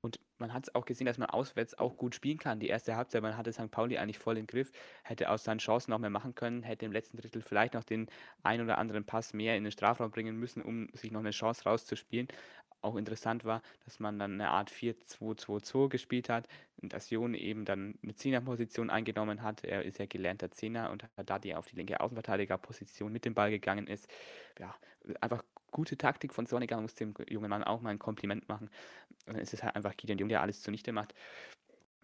Und man hat es auch gesehen, dass man auswärts auch gut spielen kann. Die erste Halbzeit, man hatte St. Pauli eigentlich voll im Griff, hätte aus seinen Chancen noch mehr machen können, hätte im letzten Drittel vielleicht noch den ein oder anderen Pass mehr in den Strafraum bringen müssen, um sich noch eine Chance rauszuspielen. Auch interessant war, dass man dann eine Art 4-2-2-2 gespielt hat und dass John eben dann eine Zehnerposition eingenommen hat. Er ist ja gelernter Zehner und hat da die auf die linke Außenverteidigerposition mit dem Ball gegangen ist. Ja, einfach gute Taktik von Zorninger, muss dem jungen Mann auch mal ein Kompliment machen. Und dann ist es halt einfach Gideon Jung, der alles zunichte macht.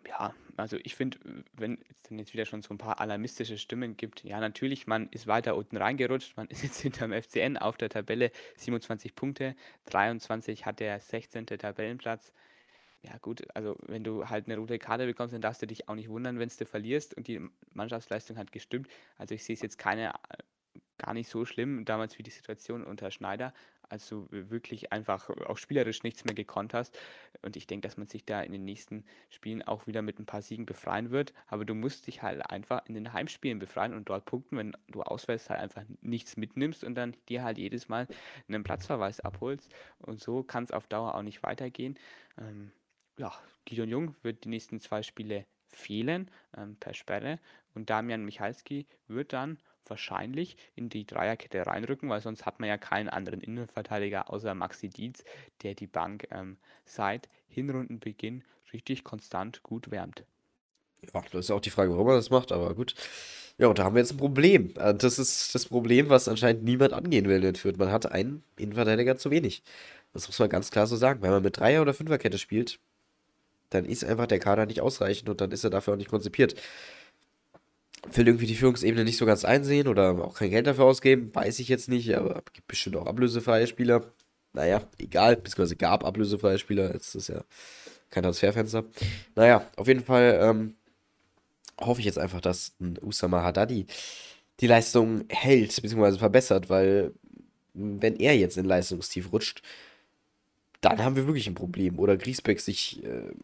Ja, also ich finde, wenn es dann jetzt wieder schon so ein paar alarmistische Stimmen gibt, ja natürlich, man ist weiter unten reingerutscht, man ist jetzt hinterm FCN auf der Tabelle, 27 Punkte, 23 hat der 16. Tabellenplatz. Ja gut, also wenn du halt eine rote Karte bekommst, dann darfst du dich auch nicht wundern, wenn du verlierst und die Mannschaftsleistung hat gestimmt. Also ich sehe es jetzt gar nicht so schlimm, damals wie die Situation unter Schneider, als du wirklich einfach auch spielerisch nichts mehr gekonnt hast. Und ich denke, dass man sich da in den nächsten Spielen auch wieder mit ein paar Siegen befreien wird. Aber du musst dich halt einfach in den Heimspielen befreien und dort punkten, wenn du auswärts halt einfach nichts mitnimmst und dann dir halt jedes Mal einen Platzverweis abholst. Und so kann es auf Dauer auch nicht weitergehen. Ja, Gideon Jung wird die nächsten 2 Spiele fehlen per Sperre. Und Damian Michalski wird dann wahrscheinlich in die Dreierkette reinrücken, weil sonst hat man ja keinen anderen Innenverteidiger außer Maxi Dietz, der die Bank seit Hinrundenbeginn richtig konstant gut wärmt. Ja, das ist auch die Frage, warum er das macht, aber gut. Ja, und da haben wir jetzt ein Problem. Das ist das Problem, was anscheinend niemand angehen will in Fürth. Man hat einen Innenverteidiger zu wenig. Das muss man ganz klar so sagen. Wenn man mit Dreier- oder Fünferkette spielt, dann ist einfach der Kader nicht ausreichend und dann ist er dafür auch nicht konzipiert. Will irgendwie die Führungsebene nicht so ganz einsehen oder auch kein Geld dafür ausgeben, weiß ich jetzt nicht, aber es gibt bestimmt auch ablösefreie Spieler. Naja, egal, beziehungsweise gab ablösefreie Spieler, jetzt ist ja kein Transferfenster. Naja, auf jeden Fall hoffe ich jetzt einfach, dass ein Oussama Haddadi die Leistung hält, beziehungsweise verbessert, weil wenn er jetzt in Leistungstief rutscht, dann haben wir wirklich ein Problem. Oder Griesbeck sich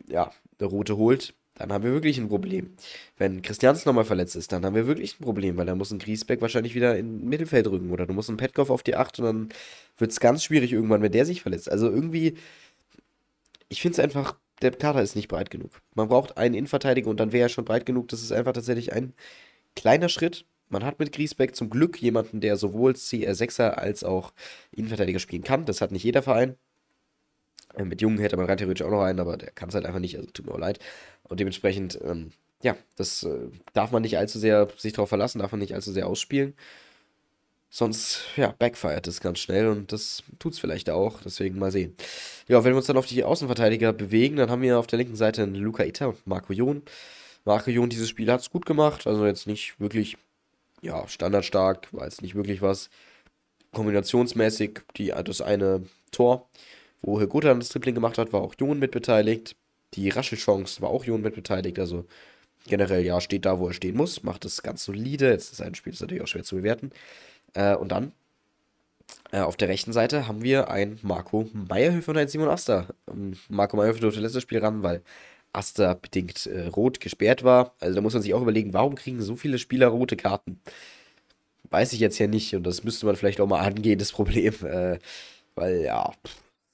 eine Rote holt, dann haben wir wirklich ein Problem. Wenn Christiansen nochmal verletzt ist, dann haben wir wirklich ein Problem, weil dann muss ein Griesbeck wahrscheinlich wieder in Mittelfeld rücken oder du musst einen Petkov auf die 8 und dann wird es ganz schwierig irgendwann, wenn der sich verletzt. Also irgendwie, ich finde es einfach, der Kader ist nicht breit genug. Man braucht einen Innenverteidiger und dann wäre er schon breit genug. Das ist einfach tatsächlich ein kleiner Schritt. Man hat mit Griesbeck zum Glück jemanden, der sowohl CR6er als auch Innenverteidiger spielen kann. Das hat nicht jeder Verein. Mit Jungen hätte man rein theoretisch auch noch einen, aber der kann es halt einfach nicht, also tut mir auch leid. Und dementsprechend, das darf man nicht allzu sehr sich drauf verlassen, darf man nicht allzu sehr ausspielen. Sonst, backfired es ganz schnell und das tut es vielleicht auch, deswegen mal sehen. Ja, wenn wir uns dann auf die Außenverteidiger bewegen, dann haben wir auf der linken Seite Gianluca Itta und Marco John. Marco John, dieses Spiel hat es gut gemacht, also jetzt nicht wirklich, standardstark, war jetzt nicht wirklich was. Kombinationsmäßig, das eine Tor, wo Hörgota das Tripling gemacht hat, war auch John mitbeteiligt. Die Raschl-Chance war auch John mitbeteiligt. Also generell, steht da, wo er stehen muss. Macht das ganz solide. Jetzt ist ein Spiel, das ist natürlich auch schwer zu bewerten. Und dann auf der rechten Seite haben wir einen Marco Meyerhöfer und einen Simon Aster. Marco Meyerhöfer durfte letztes Spiel ran, weil Aster bedingt rot gesperrt war. Also da muss man sich auch überlegen, warum kriegen so viele Spieler rote Karten? Weiß ich jetzt ja nicht. Und das müsste man vielleicht auch mal angehen, das Problem.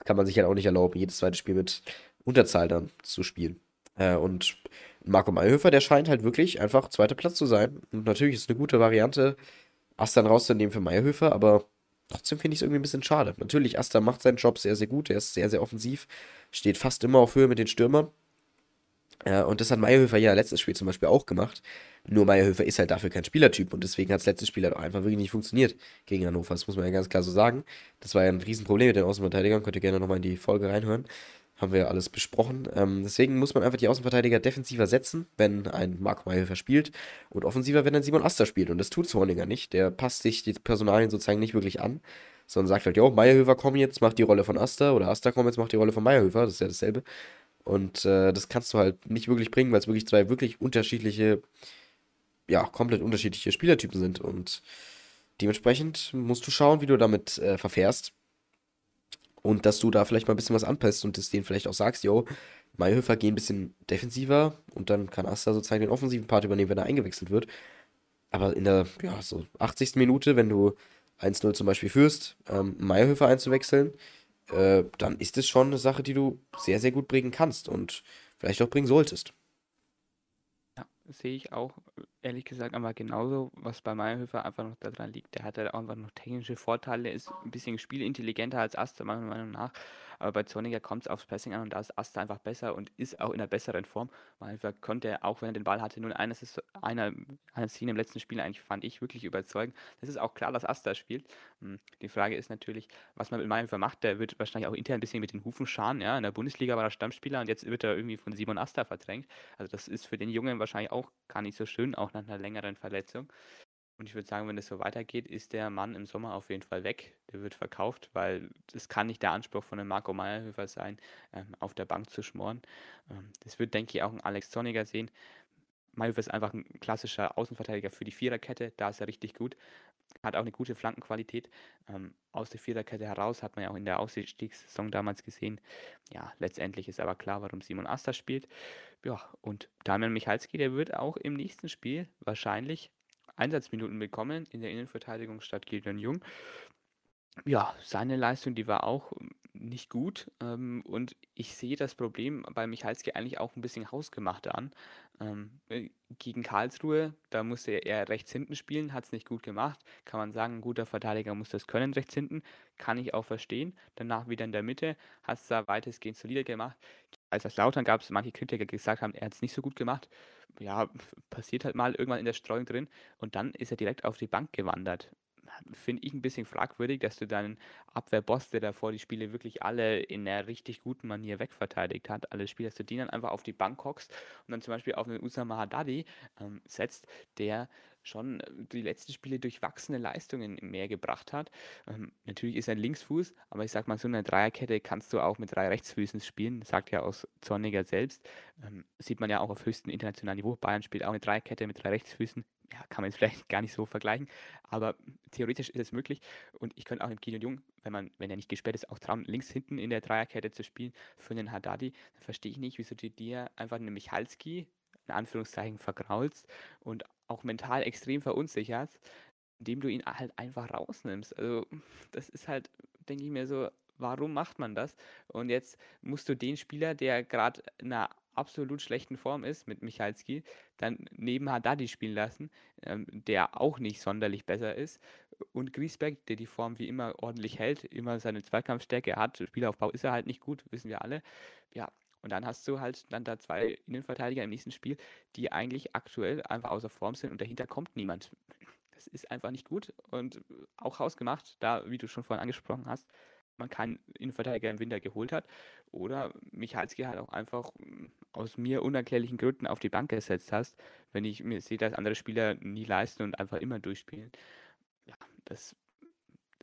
Kann man sich halt auch nicht erlauben, jedes zweite Spiel mit Unterzahl dann zu spielen. Und Marco Meyerhöfer, der scheint halt wirklich einfach zweiter Platz zu sein. Und natürlich ist es eine gute Variante, Aster rauszunehmen für Meyerhöfer, aber trotzdem finde ich es irgendwie ein bisschen schade. Natürlich, Aster macht seinen Job sehr, sehr gut, er ist sehr, sehr offensiv, steht fast immer auf Höhe mit den Stürmern. Und das hat Meyerhöfer letztes Spiel zum Beispiel auch gemacht. Nur Meyerhöfer ist halt dafür kein Spielertyp und deswegen hat das letzte Spiel halt auch einfach wirklich nicht funktioniert gegen Hannover. Das muss man ja ganz klar so sagen. Das war ja ein Riesenproblem mit den Außenverteidigern. Könnt ihr gerne nochmal in die Folge reinhören. Haben wir ja alles besprochen. Deswegen muss man einfach die Außenverteidiger defensiver setzen, wenn ein Marco Meyerhöfer spielt und offensiver, wenn ein Simon Aster spielt. Und das tut Zorninger nicht. Der passt sich die Personalien sozusagen nicht wirklich an, sondern sagt halt, Meyerhöfer, komm jetzt, mach die Rolle von Aster oder Aster, komm jetzt, mach die Rolle von Meyerhöfer. Das ist ja dasselbe. Und das kannst du halt nicht wirklich bringen, weil es wirklich zwei wirklich unterschiedliche, komplett unterschiedliche Spielertypen sind. Und dementsprechend musst du schauen, wie du damit verfährst. Und dass du da vielleicht mal ein bisschen was anpasst und es denen vielleicht auch sagst, Meyerhöfer geh ein bisschen defensiver und dann kann Asta sozusagen den offensiven Part übernehmen, wenn er eingewechselt wird. Aber in der 80. Minute, wenn du 1-0 zum Beispiel führst, Meyerhöfer einzuwechseln, dann ist es schon eine Sache, die du sehr, sehr gut bringen kannst und vielleicht auch bringen solltest. Ja, sehe ich auch, ehrlich gesagt, aber genauso, was bei Meyerhöfer einfach noch daran liegt. Der hat halt auch einfach noch technische Vorteile, ist ein bisschen spielintelligenter als Aster, meiner Meinung nach. Aber bei Zorninger kommt es aufs Pressing an und da ist Aster einfach besser und ist auch in einer besseren Form. Meyerhöfer konnte, auch wenn er den Ball hatte, nur eine Szene im letzten Spiel eigentlich, fand ich, wirklich überzeugend. Das ist auch klar, dass Aster spielt. Die Frage ist natürlich, was man mit Meyerhöfer macht. Der wird wahrscheinlich auch intern ein bisschen mit den Hufen scharen. Ja? In der Bundesliga war er Stammspieler und jetzt wird er irgendwie von Simon Aster verdrängt. Also das ist für den Jungen wahrscheinlich auch gar nicht so schön, auch nach einer längeren Verletzung. Und ich würde sagen, wenn das so weitergeht, ist der Mann im Sommer auf jeden Fall weg. Der wird verkauft, weil es kann nicht der Anspruch von einem Marco Meyerhöfer sein, auf der Bank zu schmoren. Das wird, denke ich, auch ein Alex Zorninger sehen. Meyerhöfer ist einfach ein klassischer Außenverteidiger für die Viererkette. Da ist er richtig gut. Hat auch eine gute Flankenqualität. Aus der Viererkette heraus hat man ja auch in der Aufstiegssaison damals gesehen. Ja, letztendlich ist aber klar, warum Simon Aster spielt. Ja, und Damian Michalski, der wird auch im nächsten Spiel wahrscheinlich Einsatzminuten bekommen in der Innenverteidigung statt Gideon Jung. Ja, seine Leistung, die war auch nicht gut. Und ich sehe das Problem bei Michalski eigentlich auch ein bisschen hausgemacht an. Gegen Karlsruhe, da musste er rechts hinten spielen, hat es nicht gut gemacht. Kann man sagen, ein guter Verteidiger muss das können, rechts hinten. Kann ich auch verstehen. Danach wieder in der Mitte, hat es da weitestgehend solide gemacht. Als das Lautern gab es manche Kritiker, die gesagt haben, er hat es nicht so gut gemacht. Ja, passiert halt mal irgendwann in der Streuung drin. Und dann ist er direkt auf die Bank gewandert. Finde ich ein bisschen fragwürdig, dass du deinen Abwehrboss, der davor die Spiele wirklich alle in einer richtig guten Manier wegverteidigt hat, alle Spieler, dass du die dann einfach auf die Bank hockst und dann zum Beispiel auf einen Oussama Haddadi setzt, der schon die letzten Spiele durchwachsene Leistungen mehr gebracht hat. Natürlich ist er ein Linksfuß, aber ich sag mal, so eine Dreierkette kannst du auch mit drei Rechtsfüßen spielen, sagt ja aus Zorninger selbst. Sieht man ja auch auf höchstem internationalen Niveau. Bayern spielt auch eine Dreierkette mit drei Rechtsfüßen. Ja, kann man jetzt vielleicht gar nicht so vergleichen, aber theoretisch ist es möglich. Und ich könnte auch dem Gideon Jung, wenn er nicht gesperrt ist, auch trauen, links hinten in der Dreierkette zu spielen für einen Haddadi. Dann verstehe ich nicht, wieso du dir einfach einen Michalski, in Anführungszeichen, vergraulst und auch mental extrem verunsicherst, indem du ihn halt einfach rausnimmst. Also das ist halt, denke ich mir so, warum macht man das? Und jetzt musst du den Spieler, der gerade in einer absolut schlechten Form ist mit Michalski, dann neben Haddadi spielen lassen, der auch nicht sonderlich besser ist, und Griesbeck, der die Form wie immer ordentlich hält, immer seine Zweikampfstärke hat, Spielaufbau ist er halt nicht gut, wissen wir alle. Ja, und dann hast du halt dann da zwei Innenverteidiger im nächsten Spiel, die eigentlich aktuell einfach außer Form sind und dahinter kommt niemand. Das ist einfach nicht gut und auch hausgemacht, da, wie du schon vorhin angesprochen hast, man keinen Innenverteidiger im Winter geholt hat oder Michalski halt auch einfach aus mir unerklärlichen Gründen auf die Bank gesetzt hast, wenn ich mir sehe, dass andere Spieler nie leisten und einfach immer durchspielen. Ja, das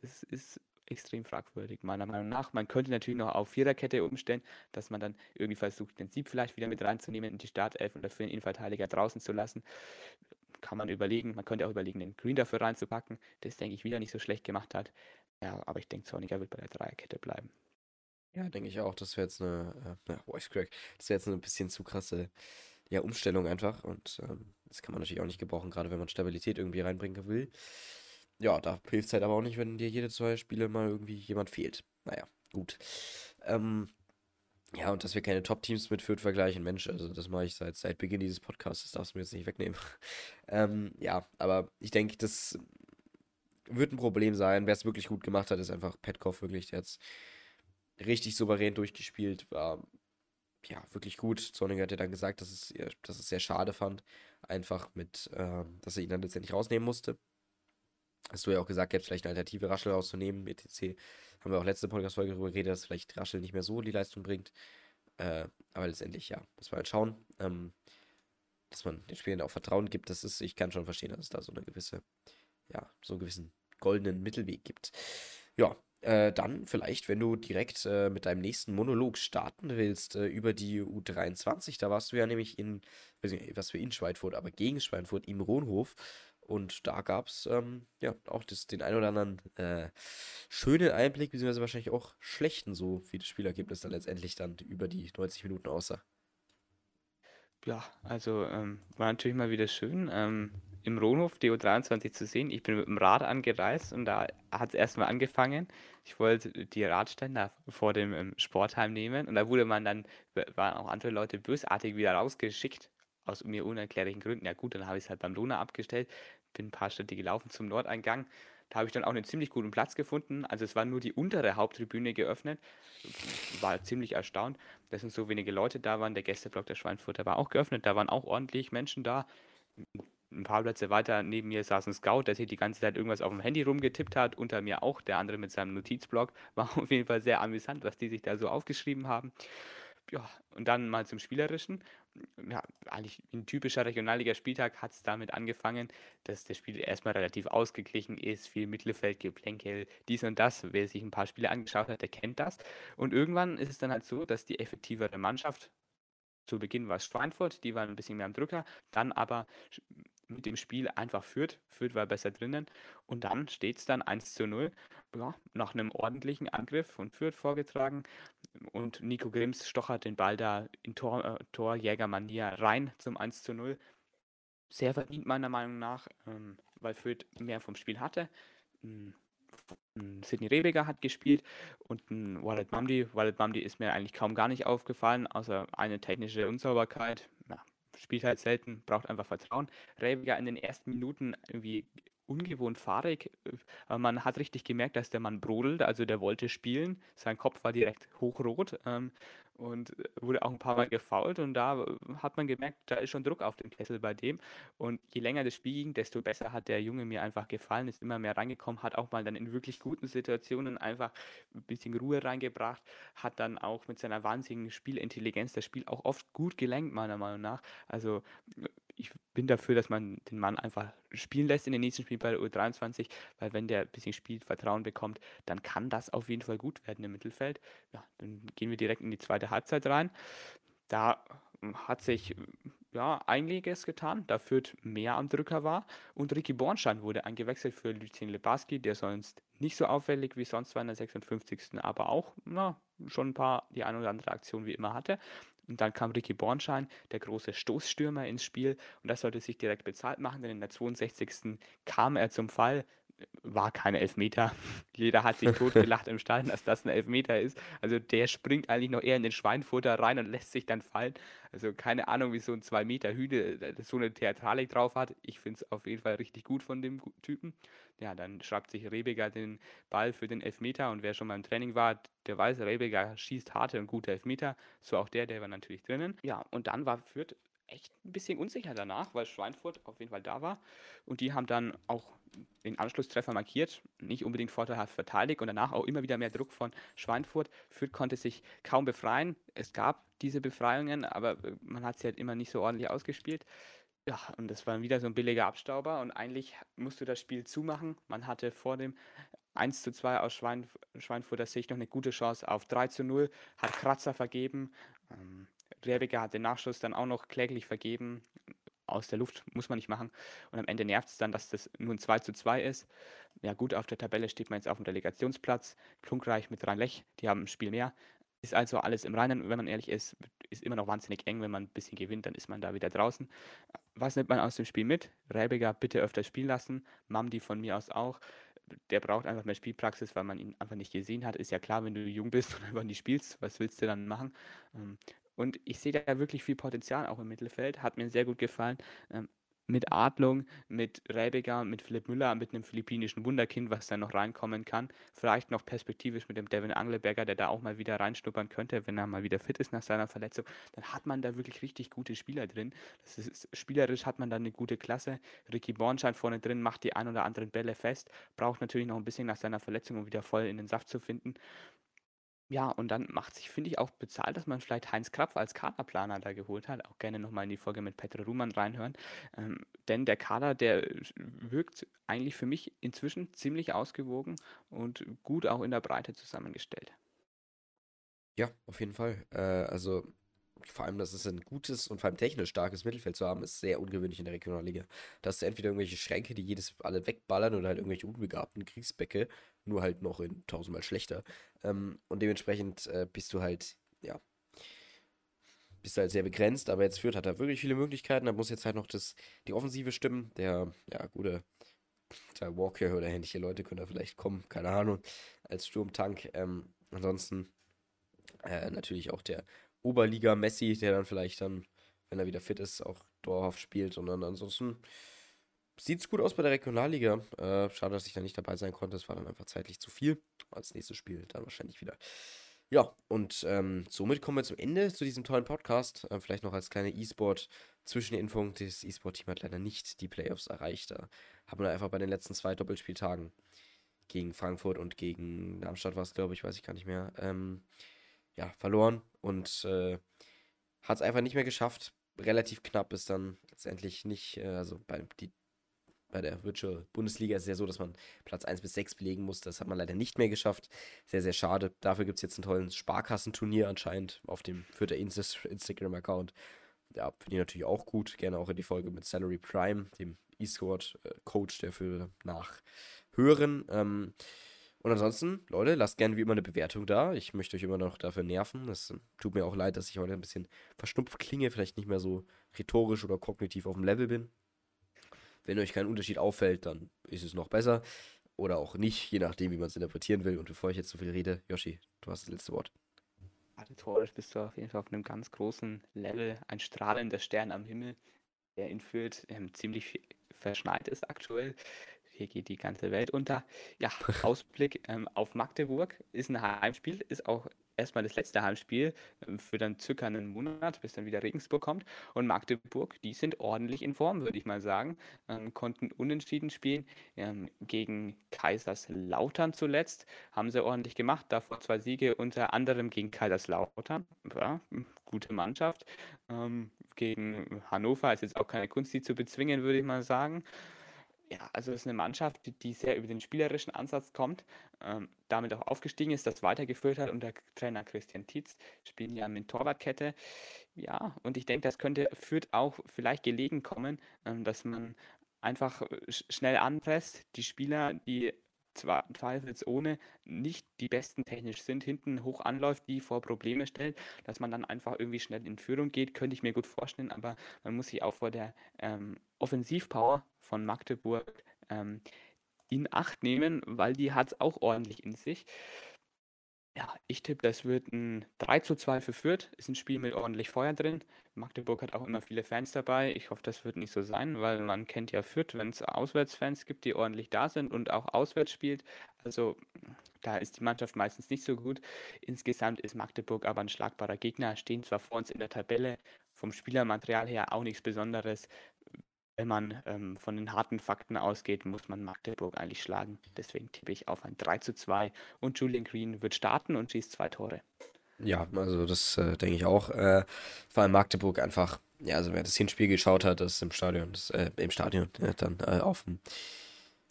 ist extrem fragwürdig, meiner Meinung nach. Man könnte natürlich noch auf Viererkette umstellen, dass man dann irgendwie versucht, den Sieb vielleicht wieder mit reinzunehmen in die Startelf und dafür den Innenverteidiger draußen zu lassen. Kann man überlegen. Man könnte auch überlegen, den Green dafür reinzupacken, das, denke ich, wieder nicht so schlecht gemacht hat. Ja, aber ich denke, Zorninger wird bei der Dreierkette bleiben. Ja, denke ich auch. Das wäre jetzt eine bisschen zu krasse Umstellung einfach. Und das kann man natürlich auch nicht gebrauchen, gerade wenn man Stabilität irgendwie reinbringen will. Ja, da hilft es halt aber auch nicht, wenn dir jede zwei Spiele mal irgendwie jemand fehlt. Naja, gut. Ja, und dass wir keine Top-Teams mit Fürth vergleichen, Mensch, also das mache ich seit Beginn dieses Podcasts, das darfst du mir jetzt nicht wegnehmen. Ja, aber ich denke, das wird ein Problem sein. Wer es wirklich gut gemacht hat, ist einfach Petkov wirklich, der jetzt richtig souverän durchgespielt war. Ja, wirklich gut. Zorninger hat ja dann gesagt, dass es sehr schade fand, einfach dass er ihn dann letztendlich rausnehmen musste. Hast du ja auch gesagt, jetzt vielleicht eine Alternative, Raschl rauszunehmen, etc. Haben wir auch letzte Podcast-Folge darüber geredet, dass vielleicht Raschl nicht mehr so die Leistung bringt. Aber letztendlich, ja, muss man halt schauen, dass man den Spielern auch Vertrauen gibt. Das ist, ich kann schon verstehen, dass es da so einen gewissen goldenen Mittelweg gibt. Ja, dann vielleicht, wenn du direkt mit deinem nächsten Monolog starten willst, über die U23, da warst du ja nämlich gegen Schweinfurt im Ronhof. Und da gab es auch den ein oder anderen schönen Einblick, beziehungsweise wahrscheinlich auch schlechten, so wie das Spielergebnis dann letztendlich dann über die 90 Minuten aussah. Ja, also war natürlich mal wieder schön, im Ronhof die U23 zu sehen. Ich bin mit dem Rad angereist und da hat es erstmal angefangen. Ich wollte die Radständer vor dem Sportheim nehmen und da waren auch andere Leute bösartig wieder rausgeschickt. Aus mir unerklärlichen Gründen. Ja gut, dann habe ich es halt beim Lona abgestellt, bin ein paar Schritte gelaufen zum Nordeingang. Da habe ich dann auch einen ziemlich guten Platz gefunden. Also es war nur die untere Haupttribüne geöffnet. War ziemlich erstaunt, dass uns so wenige Leute da waren. Der Gästeblock der Schweinfurter war auch geöffnet. Da waren auch ordentlich Menschen da. Ein paar Plätze weiter neben mir saß ein Scout, der sich die ganze Zeit irgendwas auf dem Handy rumgetippt hat. Unter mir auch, der andere mit seinem Notizblock. War auf jeden Fall sehr amüsant, was die sich da so aufgeschrieben haben. Ja, und dann mal zum Spielerischen. Ja, eigentlich ein typischer Regionalliga-Spieltag hat es damit angefangen, dass das Spiel erstmal relativ ausgeglichen ist, viel Mittelfeldgeplänkel, dies und das. Wer sich ein paar Spiele angeschaut hat, der kennt das. Und irgendwann ist es dann halt so, dass die effektivere Mannschaft, zu Beginn war es Schweinfurt, die waren ein bisschen mehr am Drücker, dann aber mit dem Spiel einfach Fürth war besser drinnen und dann steht es dann 1:0, ja, nach einem ordentlichen Angriff von Fürth vorgetragen und Nico Grimms stochert den Ball da in Torjägermanier rein zum 1:0, sehr verdient meiner Meinung nach, weil Fürth mehr vom Spiel hatte, Sidney Raebiger hat gespielt und ein Walid Mamdi. Walid Mamdi ist mir eigentlich kaum gar nicht aufgefallen, außer eine technische Unsauberkeit. Ja, spielt halt selten, braucht einfach Vertrauen. Raebiger in den ersten Minuten irgendwie ungewohnt fahrig. Man hat richtig gemerkt, dass der Mann brodelt, also der wollte spielen. Sein Kopf war direkt hochrot und wurde auch ein paar Mal gefoult. Und da hat man gemerkt, da ist schon Druck auf dem Kessel bei dem. Und je länger das Spiel ging, desto besser hat der Junge mir einfach gefallen, ist immer mehr reingekommen, hat auch mal dann in wirklich guten Situationen einfach ein bisschen Ruhe reingebracht, hat dann auch mit seiner wahnsinnigen Spielintelligenz das Spiel auch oft gut gelenkt, meiner Meinung nach. Also ich bin dafür, dass man den Mann einfach spielen lässt in den nächsten Spielen bei der U23, weil wenn der ein bisschen spielt, Vertrauen bekommt, dann kann das auf jeden Fall gut werden im Mittelfeld. Ja, dann gehen wir direkt in die zweite Halbzeit rein. Da hat sich ja einiges getan, da Fürth mehr am Drücker war und Ricky Bornschein wurde eingewechselt für Lucien Lebarski, der sonst nicht so auffällig wie sonst war in der 56. aber auch schon ein paar, die ein oder andere Aktion wie immer hatte. Und dann kam Ricky Bornschein, der große Stoßstürmer, ins Spiel. Und das sollte sich direkt bezahlt machen, denn in der 62. kam er zum Fall. War kein Elfmeter. Jeder hat sich totgelacht im Stadion, dass das ein Elfmeter ist. Also der springt eigentlich noch eher in den Schweinfurter rein und lässt sich dann fallen. Also keine Ahnung, wie so ein 2-Meter-Hüde so eine Theatralik drauf hat. Ich finde es auf jeden Fall richtig gut von dem Typen. Ja, dann schraubt sich Raebiger den Ball für den Elfmeter. Und wer schon mal im Training war, der weiß, Raebiger schießt harte und gute Elfmeter. So auch der war natürlich drinnen. Ja, und dann war Fürth echt ein bisschen unsicher danach, weil Schweinfurt auf jeden Fall da war. Und die haben dann auch den Anschlusstreffer markiert, nicht unbedingt vorteilhaft verteidigt und danach auch immer wieder mehr Druck von Schweinfurt. Fürth konnte sich kaum befreien. Es gab diese Befreiungen, aber man hat sie halt immer nicht so ordentlich ausgespielt. Ja, und das war wieder so ein billiger Abstauber und eigentlich musst du das Spiel zumachen. Man hatte vor dem 1:2 aus Schweinfurter Sicht noch eine gute Chance auf 3:0, hat Kratzer vergeben. Raebiger hat den Nachschuss dann auch noch kläglich vergeben. Aus der Luft muss man nicht machen. Und am Ende nervt es dann, dass das nur ein 2:2 ist. Ja gut, auf der Tabelle steht man jetzt auf dem Relegationsplatz. Klunkreich mit Rhein-Lech, die haben ein Spiel mehr. Ist also alles im Reinen, wenn man ehrlich ist. Ist immer noch wahnsinnig eng, wenn man ein bisschen gewinnt, dann ist man da wieder draußen. Was nimmt man aus dem Spiel mit? Raebiger bitte öfter spielen lassen. Mamdi von mir aus auch. Der braucht einfach mehr Spielpraxis, weil man ihn einfach nicht gesehen hat. Ist ja klar, wenn du jung bist und einfach nicht spielst, was willst du dann machen? Und ich sehe da wirklich viel Potenzial auch im Mittelfeld. Hat mir sehr gut gefallen. Mit Adlung, mit Raebiger, mit Philipp Müller, mit einem philippinischen Wunderkind, was da noch reinkommen kann. Vielleicht noch perspektivisch mit dem Devin Angleberger, der da auch mal wieder reinschnuppern könnte, wenn er mal wieder fit ist nach seiner Verletzung. Dann hat man da wirklich richtig gute Spieler drin. Das ist, spielerisch hat man da eine gute Klasse. Ricky Bornschein vorne drin macht die ein oder anderen Bälle fest. Braucht natürlich noch ein bisschen nach seiner Verletzung, um wieder voll in den Saft zu finden. Ja, und dann macht sich, finde ich, auch bezahlt, dass man vielleicht Heinz Krapf als Kaderplaner da geholt hat. Auch gerne nochmal in die Folge mit Petra Ruhmann reinhören. Denn der Kader, der wirkt eigentlich für mich inzwischen ziemlich ausgewogen und gut auch in der Breite zusammengestellt. Ja, auf jeden Fall. Also vor allem, dass es ein gutes und vor allem technisch starkes Mittelfeld zu haben, ist sehr ungewöhnlich in der Regionalliga. Dass entweder irgendwelche Schränke, die jedes alle wegballern oder halt irgendwelche unbegabten Kriegsbäcke, nur halt noch in 1000-mal schlechter. Und dementsprechend bist du halt sehr begrenzt, aber jetzt Fürth hat er wirklich viele Möglichkeiten, da muss jetzt halt noch die Offensive stimmen, der Walker oder ähnliche Leute können da vielleicht kommen, keine Ahnung, als Sturmtank. Ansonsten natürlich auch der Oberliga Messi, der dann vielleicht dann, wenn er wieder fit ist, auch dauerhaft spielt, und dann ansonsten sieht's gut aus bei der Regionalliga. Schade, dass ich da nicht dabei sein konnte. Es war dann einfach zeitlich zu viel. Als nächstes Spiel dann wahrscheinlich wieder. Ja, und somit kommen wir zum Ende zu diesem tollen Podcast. Vielleicht noch als kleine E-Sport-Zwischeninfo. Das E-Sport-Team hat leider nicht die Playoffs erreicht. Da haben wir einfach bei den letzten 2 Doppelspieltagen gegen Frankfurt und gegen Darmstadt, war es, glaube ich, weiß ich gar nicht mehr, verloren. Und hat es einfach nicht mehr geschafft. Relativ knapp ist dann letztendlich nicht, bei der Virtual Bundesliga ist es ja so, dass man Platz 1-6 belegen muss. Das hat man leider nicht mehr geschafft. Sehr, sehr schade. Dafür gibt es jetzt einen tollen Sparkassenturnier anscheinend auf dem Fürther Instagram-Account. Ja, finde ich natürlich auch gut. Gerne auch in die Folge mit Salary Prime, dem E-Sport-Coach, der für nachhören. Und ansonsten, Leute, lasst gerne wie immer eine Bewertung da. Ich möchte euch immer noch dafür nerven. Es tut mir auch leid, dass ich heute ein bisschen verschnupft klinge, vielleicht nicht mehr so rhetorisch oder kognitiv auf dem Level bin. Wenn euch kein Unterschied auffällt, dann ist es noch besser. Oder auch nicht, je nachdem, wie man es interpretieren will. Und bevor ich jetzt so viel rede, Yoshi, du hast das letzte Wort. Rhetorisch bist du auf jeden Fall auf einem ganz großen Level. Ein strahlender Stern am Himmel, der in Fürth ziemlich verschneit ist aktuell. Hier geht die ganze Welt unter. Ja, Ausblick auf Magdeburg ist ein Heimspiel, ist auch erstmal das letzte Heimspiel für dann circa einen Monat, bis dann wieder Regensburg kommt. Und Magdeburg, die sind ordentlich in Form, würde ich mal sagen. Konnten unentschieden spielen gegen Kaiserslautern zuletzt. Haben sie ordentlich gemacht. Davor 2 Siege, unter anderem gegen Kaiserslautern. Ja, gute Mannschaft. Gegen Hannover ist jetzt auch keine Kunst, die zu bezwingen, würde ich mal sagen. Ja, also es ist eine Mannschaft, die sehr über den spielerischen Ansatz kommt, damit auch aufgestiegen ist, das weitergeführt hat unter Trainer Christian Tietz, spielen ja mit Torwartkette. Ja, und ich denke, das könnte Fürth auch vielleicht gelegen kommen, dass man einfach schnell anpresst, die Spieler, die zwar zweifelsohne nicht die besten technisch sind, hinten hoch anläuft, die vor Probleme stellt, dass man dann einfach irgendwie schnell in Führung geht, könnte ich mir gut vorstellen, aber man muss sich auch vor der Offensivpower von Magdeburg in Acht nehmen, weil die hat es auch ordentlich in sich. Ja, ich tippe, das wird ein 3:2 für Fürth. Ist ein Spiel mit ordentlich Feuer drin. Magdeburg hat auch immer viele Fans dabei. Ich hoffe, das wird nicht so sein, weil man kennt ja Fürth, wenn es Auswärtsfans gibt, die ordentlich da sind und auch auswärts spielt. Also da ist die Mannschaft meistens nicht so gut. Insgesamt ist Magdeburg aber ein schlagbarer Gegner. Stehen zwar vor uns in der Tabelle, vom Spielermaterial her auch nichts Besonderes. Wenn man von den harten Fakten ausgeht, muss man Magdeburg eigentlich schlagen. Deswegen tippe ich auf ein 3:2 und Julian Green wird starten und schießt 2 Tore. Ja, also das denke ich auch. Vor allem Magdeburg einfach, ja, also wer das Hinspiel geschaut hat, das im Stadion, ja, dann auf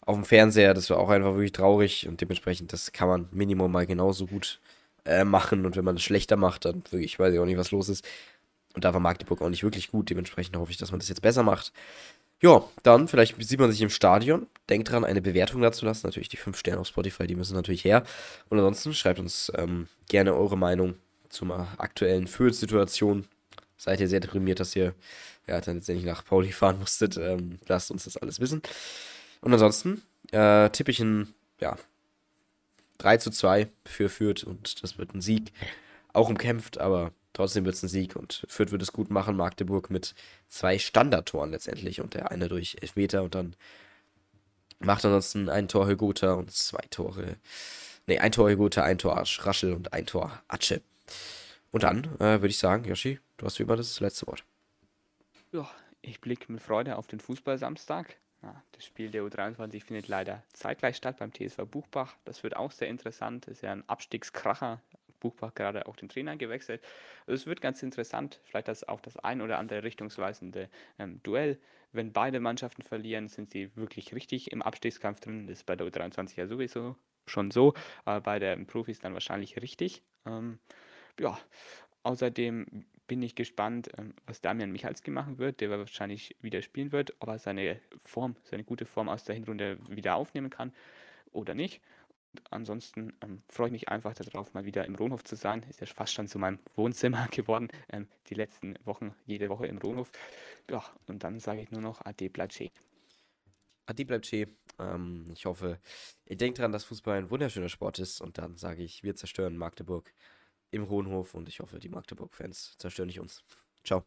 dem Fernseher, das war auch einfach wirklich traurig und dementsprechend, das kann man Minimum mal genauso gut machen und wenn man es schlechter macht, dann wirklich, weiß ich auch nicht, was los ist. Und da war Magdeburg auch nicht wirklich gut, dementsprechend hoffe ich, dass man das jetzt besser macht. Ja, dann, vielleicht sieht man sich im Stadion. Denkt dran, eine Bewertung dazulassen. Natürlich die 5 Sterne auf Spotify, die müssen natürlich her. Und ansonsten schreibt uns gerne eure Meinung zur aktuellen Fürth-Situation. Seid ihr sehr deprimiert, dass ihr dann letztendlich nach Pauli fahren musstet. Lasst uns das alles wissen. Und ansonsten tippe ich ein 3:2 für Fürth und das wird ein Sieg. Auch umkämpft, aber trotzdem wird es ein Sieg und Fürth wird es gut machen. Magdeburg mit 2 Standardtoren letztendlich und der eine durch Elfmeter und dann macht ansonsten ein Tor Hörgota und 2 Tore. Ne, ein Tor Hörgota, ein Tor Raschl und ein Tor Ache. Und dann würde ich sagen, Yoshi, du hast wie immer das letzte Wort. Ja, ich blicke mit Freude auf den Fußball-Samstag. Das Spiel der U23 findet leider zeitgleich statt beim TSV Buchbach. Das wird auch sehr interessant. Das ist ja ein Abstiegskracher. Buchbach gerade auch den Trainer gewechselt. Also es wird ganz interessant, vielleicht das auch das ein oder andere richtungsweisende Duell. Wenn beide Mannschaften verlieren, sind sie wirklich richtig im Abstiegskampf drin. Das ist bei der U23 ja sowieso schon so, aber bei den Profis dann wahrscheinlich richtig. Außerdem bin ich gespannt, was Damian Michalski machen wird, der wahrscheinlich wieder spielen wird, ob er seine gute Form aus der Hinrunde wieder aufnehmen kann oder nicht. Ansonsten freue ich mich einfach darauf, mal wieder im Rohnhof zu sein. Ist ja fast schon zu meinem Wohnzimmer geworden, die letzten Wochen, jede Woche im Rohnhof. Ja, und dann sage ich nur noch Ade, bleibt schön. Ade, bleibt schön. Ich hoffe, ihr denkt dran, dass Fußball ein wunderschöner Sport ist. Und dann sage ich, wir zerstören Magdeburg im Rohnhof. Und ich hoffe, die Magdeburg-Fans zerstören nicht uns. Ciao.